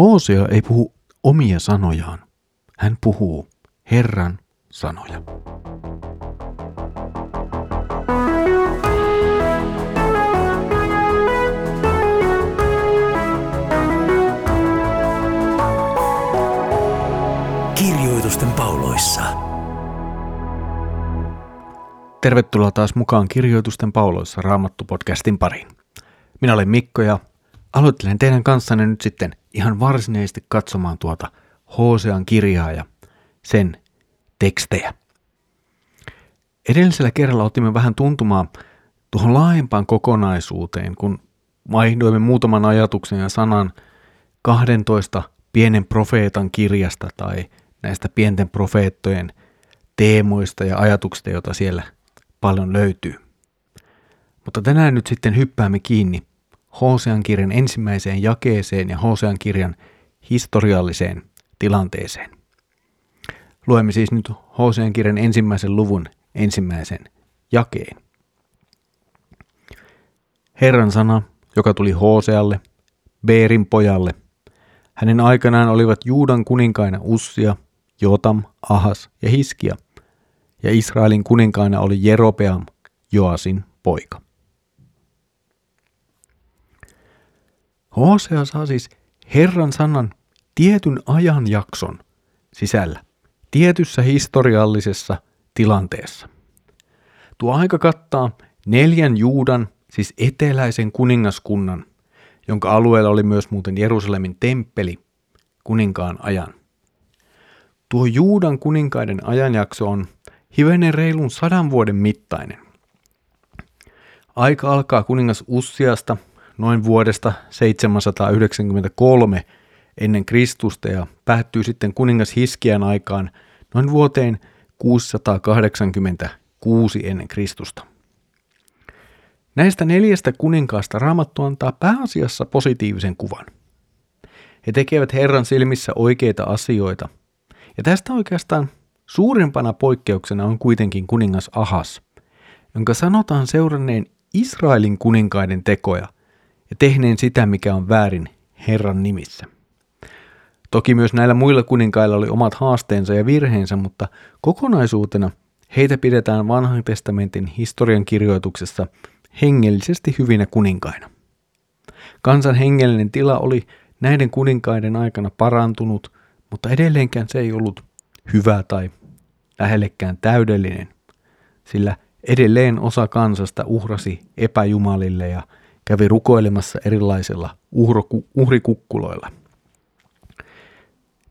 Hosea ei puhu omia sanojaan. Hän puhuu Herran sanoja. Kirjoitusten pauloissa. Tervetuloa taas mukaan Kirjoitusten pauloissa Raamattu-podcastin pariin. Minä olen Mikko ja aloittelen teidän kanssanne nyt sitten ihan varsinaisesti katsomaan tuota Hosean kirjaa ja sen tekstejä. Edellisellä kerralla otimme vähän tuntumaa tuohon laajempaan kokonaisuuteen, kun vaihdoimme muutaman ajatuksen ja sanan 12 pienen profeetan kirjasta tai näistä pienten profeettojen teemoista ja ajatuksista, joita siellä paljon löytyy. Mutta tänään nyt sitten hyppäämme kiinni Hosean kirjan ensimmäiseen jakeeseen ja Hosean kirjan historialliseen tilanteeseen. Luemme siis nyt Hosean kirjan ensimmäisen luvun ensimmäisen jakeen. Herran sana, joka tuli Hosealle, Beerin pojalle. Hänen aikanaan olivat Juudan kuninkaina Ussia, Jotam, Ahas ja Hiskia, ja Israelin kuninkaina oli Jerobeam, Joasin poika. Hosea saa siis Herran sanan tietyn ajanjakson sisällä, tietyssä historiallisessa tilanteessa. Tuo aika kattaa 4 Juudan, siis eteläisen kuningaskunnan, jonka alueella oli myös muuten Jerusalemin temppeli, kuninkaan ajan. Tuo Juudan kuninkaiden ajanjakso on hivenen reilun 100 vuoden mittainen. Aika alkaa kuningas Ussiasta noin vuodesta 793 ennen Kristusta ja päättyy sitten kuningas Hiskian aikaan noin vuoteen 686 ennen Kristusta. Näistä 4 kuninkaasta Raamattu antaa pääasiassa positiivisen kuvan. He tekevät Herran silmissä oikeita asioita. Ja tästä oikeastaan suurimpana poikkeuksena on kuitenkin kuningas Ahas, jonka sanotaan seuranneen Israelin kuninkaiden tekoja ja tehneen sitä, mikä on väärin Herran nimissä. Toki myös näillä muilla kuninkailla oli omat haasteensa ja virheensä, mutta kokonaisuutena heitä pidetään Vanhan testamentin historian kirjoituksessa hengellisesti hyvinä kuninkaina. Kansan hengellinen tila oli näiden kuninkaiden aikana parantunut, mutta edelleenkään se ei ollut hyvä tai lähellekään täydellinen, sillä edelleen osa kansasta uhrasi epäjumalille ja kävi rukoilemassa erilaisilla uhrikukkuloilla.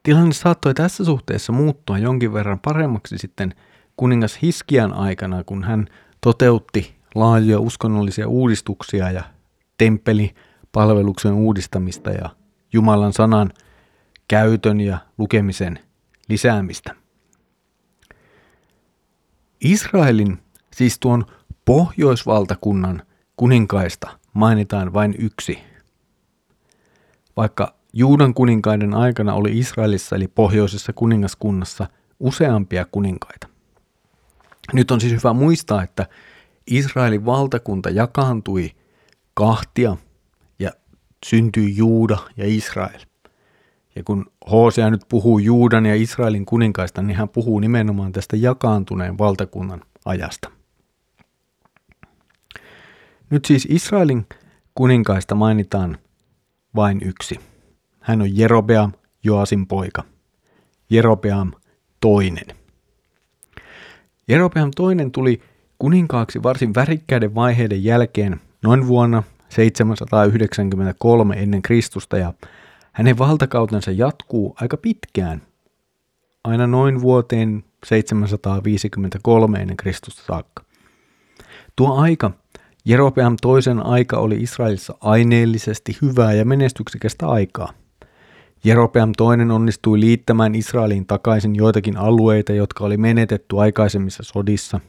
Tilanne saattoi tässä suhteessa muuttua jonkin verran paremmaksi sitten kuningas Hiskian aikana, kun hän toteutti laajoja uskonnollisia uudistuksia ja temppelipalveluksen uudistamista ja Jumalan sanan käytön ja lukemisen lisäämistä. Israelin, siis tuon pohjoisvaltakunnan kuninkaista mainitaan vain 1. Vaikka Juudan kuninkaiden aikana oli Israelissa eli pohjoisessa kuningaskunnassa useampia kuninkaita. Nyt on siis hyvä muistaa, että Israelin valtakunta jakaantui 2 ja syntyi Juuda ja Israel. Ja kun Hosea nyt puhuu Juudan ja Israelin kuninkaista, niin hän puhuu nimenomaan tästä jakaantuneen valtakunnan ajasta. Nyt siis Israelin kuninkaista mainitaan vain 1. Hän on Jerobeam, Joasin poika. Jerobeam II. Jerobeam II tuli kuninkaaksi varsin värikkäiden vaiheiden jälkeen noin vuonna 793 ennen Kristusta ja hänen valtakautensa jatkuu aika pitkään, aina noin vuoteen 753 ennen Kristusta saakka. Tuo aika, Jerobeam toisen aika, oli Israelissa aineellisesti hyvää ja menestyksekästä aikaa. Jerobeam II onnistui liittämään Israeliin takaisin joitakin alueita, jotka oli menetetty aikaisemmissa sodissa.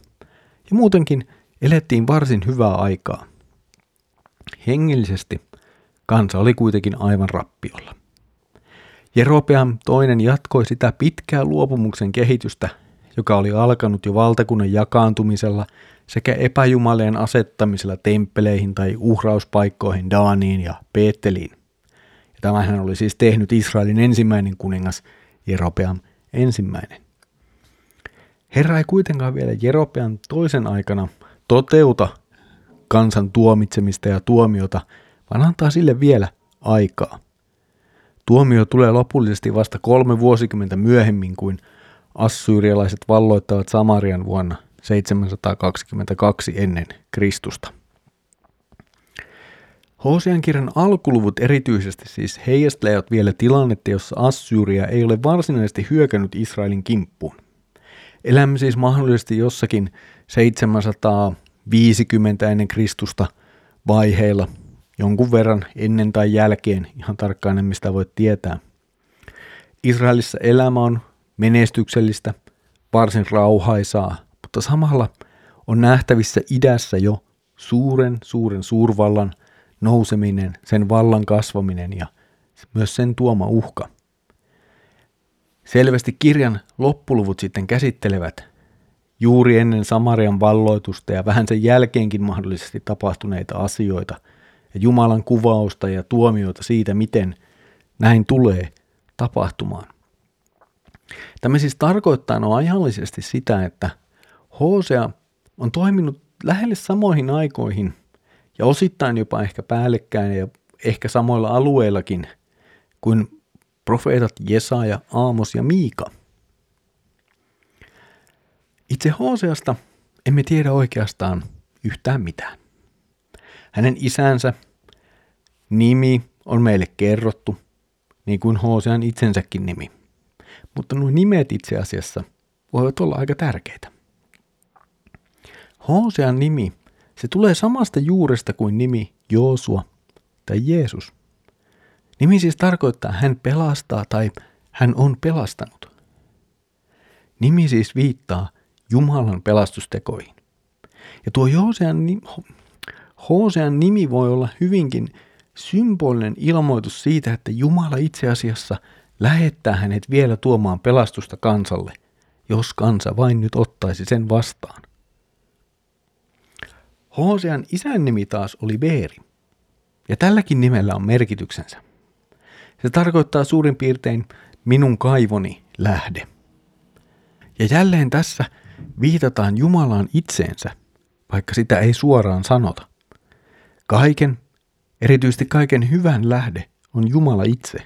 Ja muutenkin elettiin varsin hyvää aikaa. Hengellisesti kansa oli kuitenkin aivan rappiolla. Jerobeam II jatkoi sitä pitkää luopumuksen kehitystä, joka oli alkanut jo valtakunnan jakaantumisella sekä epäjumalien asettamisella temppeleihin tai uhrauspaikkoihin Daaniin ja Beeteliin. Tämähän oli siis tehnyt Israelin ensimmäinen kuningas Jerobeam ensimmäinen. Herra ei kuitenkaan vielä Jerobeam toisen aikana toteuta kansan tuomitsemista ja tuomiota, vaan antaa sille vielä aikaa. Tuomio tulee lopullisesti vasta 3 vuosikymmentä myöhemmin, kuin assyrialaiset valloittavat Samarian vuonna 722 ennen Kristusta. Hosean kirjan alkuluvut erityisesti siis heijastelevat vielä tilannetta, jossa Assyria ei ole varsinaisesti hyökännyt Israelin kimppuun. Elämme siis mahdollisesti jossakin 750 ennen Kristusta vaiheilla, jonkun verran ennen tai jälkeen, ihan tarkkaan en mistä voi tietää. Israelissa elämä on menestyksellistä, varsin rauhaisaa, mutta samalla on nähtävissä idässä jo suuren suurvallan nouseminen, sen vallan kasvaminen ja myös sen tuoma uhka. Selvästi kirjan loppuluvut sitten käsittelevät juuri ennen Samarian valloitusta ja vähän sen jälkeenkin mahdollisesti tapahtuneita asioita ja Jumalan kuvausta ja tuomiota siitä, miten näin tulee tapahtumaan. Tämä siis tarkoittaa ajallisesti sitä, että Hosea on toiminut lähelle samoihin aikoihin ja osittain jopa ehkä päällekkäin ja ehkä samoilla alueillakin kuin profeetat Jesaja, Aamos ja Miika. Itse Hoseasta emme tiedä oikeastaan yhtään mitään. Hänen isänsä nimi on meille kerrottu, niin kuin Hosean itsensäkin nimi. Mutta nuo nimet itse asiassa voivat olla aika tärkeitä. Hosean nimi, se tulee samasta juuresta kuin nimi Joosua tai Jeesus. Nimi siis tarkoittaa hän pelastaa tai hän on pelastanut. Nimi siis viittaa Jumalan pelastustekoihin. Ja tuo Hosean nimi voi olla hyvinkin symbolinen ilmoitus siitä, että Jumala itse asiassa lähettää hänet vielä tuomaan pelastusta kansalle, jos kansa vain nyt ottaisi sen vastaan. Hosean isän nimi taas oli Beeri, ja tälläkin nimellä on merkityksensä. Se tarkoittaa suurin piirtein minun kaivoni lähde. Ja jälleen tässä viitataan Jumalaan itseensä, vaikka sitä ei suoraan sanota. Kaiken, erityisesti kaiken hyvän lähde on Jumala itse.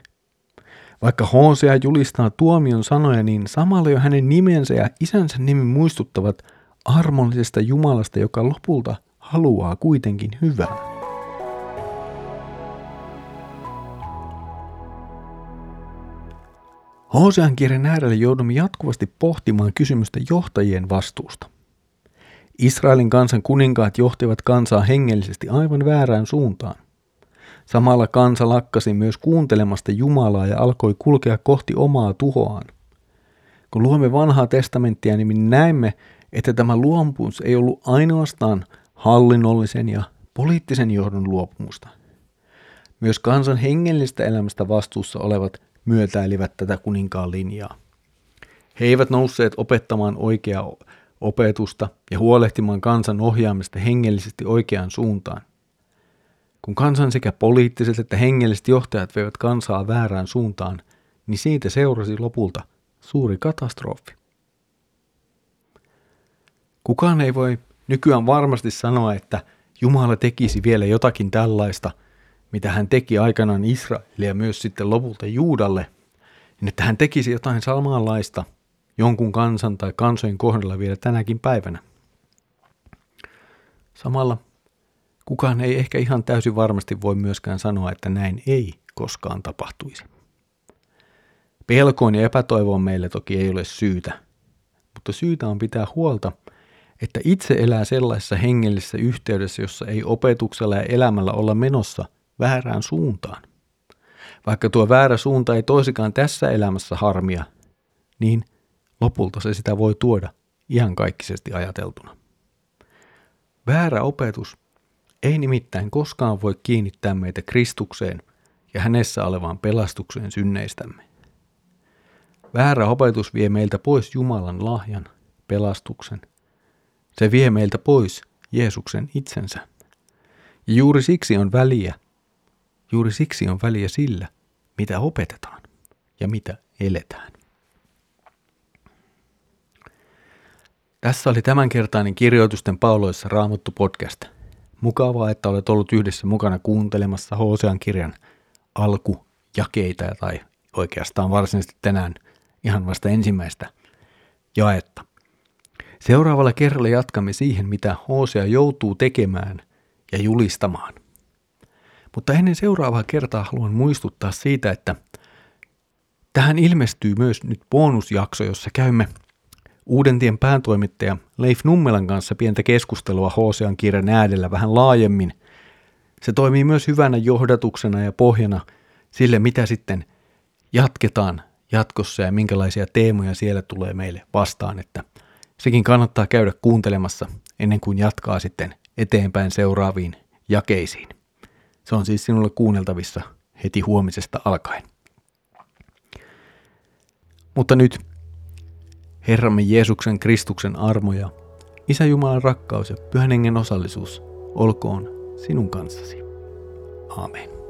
Vaikka Hosea julistaa tuomion sanoja, niin samalla jo hänen nimensä ja isänsä nimi muistuttavat armollisesta Jumalasta, joka lopulta haluaa kuitenkin hyvää. Hosean kirjan äärellä joudumme jatkuvasti pohtimaan kysymystä johtajien vastuusta. Israelin kansan kuninkaat johtivat kansaa hengellisesti aivan väärään suuntaan. Samalla kansa lakkasi myös kuuntelemasta Jumalaa ja alkoi kulkea kohti omaa tuhoaan. Kun luemme vanhaa testamenttia, niin näemme, että tämä luopumus ei ollut ainoastaan hallinnollisen ja poliittisen johdon luopumusta. Myös kansan hengellisestä elämästä vastuussa olevat myötäilivät tätä kuninkaan linjaa. He eivät nousseet opettamaan oikeaa opetusta ja huolehtimaan kansan ohjaamista hengellisesti oikeaan suuntaan. Kun kansan sekä poliittiset että hengelliset johtajat veivät kansaa väärään suuntaan, niin siitä seurasi lopulta suuri katastrofi. Kukaan ei voi nykyään varmasti sanoa, että Jumala tekisi vielä jotakin tällaista, mitä hän teki aikanaan Israelille ja myös sitten lopulta Juudalle, niin että hän tekisi jotain samanlaista jonkun kansan tai kansojen kohdalla vielä tänäkin päivänä. Samalla kukaan ei ehkä ihan täysin varmasti voi myöskään sanoa, että näin ei koskaan tapahtuisi. Pelkoon ja epätoivoon meillä toki ei ole syytä, mutta syytä on pitää huolta, että itse elää sellaisessa hengellisessä yhteydessä, jossa ei opetuksella ja elämällä olla menossa väärään suuntaan. Vaikka tuo väärä suunta ei toisikaan tässä elämässä harmia, niin lopulta se sitä voi tuoda iankaikkisesti ajateltuna. Väärä opetus ei nimittäin koskaan voi kiinnittää meitä Kristukseen ja hänessä olevaan pelastukseen synneistämme. Väärä opetus vie meiltä pois Jumalan lahjan, pelastuksen. Se vie meiltä pois Jeesuksen itsensä. Ja juuri siksi on väliä sillä, mitä opetetaan ja mitä eletään. Tässä oli tämänkertainen Kirjoitusten pauloissa Raamattu podcast. Mukavaa, että olet ollut yhdessä mukana kuuntelemassa Hosean kirjan alkujakeita tai oikeastaan varsinaisesti tänään ihan vasta ensimmäistä jaetta. Seuraavalla kerralla jatkamme siihen, mitä Hosea joutuu tekemään ja julistamaan. Mutta ennen seuraavaa kertaa haluan muistuttaa siitä, että tähän ilmestyy myös nyt bonusjakso, jossa käymme Uudentien päätoimittaja Leif Nummelan kanssa pientä keskustelua Hosean kirjan äärellä vähän laajemmin. Se toimii myös hyvänä johdatuksena ja pohjana sille, mitä sitten jatketaan jatkossa ja minkälaisia teemoja siellä tulee meille vastaan, että sekin kannattaa käydä kuuntelemassa ennen kuin jatkaa sitten eteenpäin seuraaviin jakeisiin. Se on siis sinulle kuunneltavissa heti huomisesta alkaen. Mutta nyt Herramme Jeesuksen Kristuksen armo ja Isä Jumalan rakkaus ja Pyhän Hengen osallisuus olkoon sinun kanssasi. Aamen.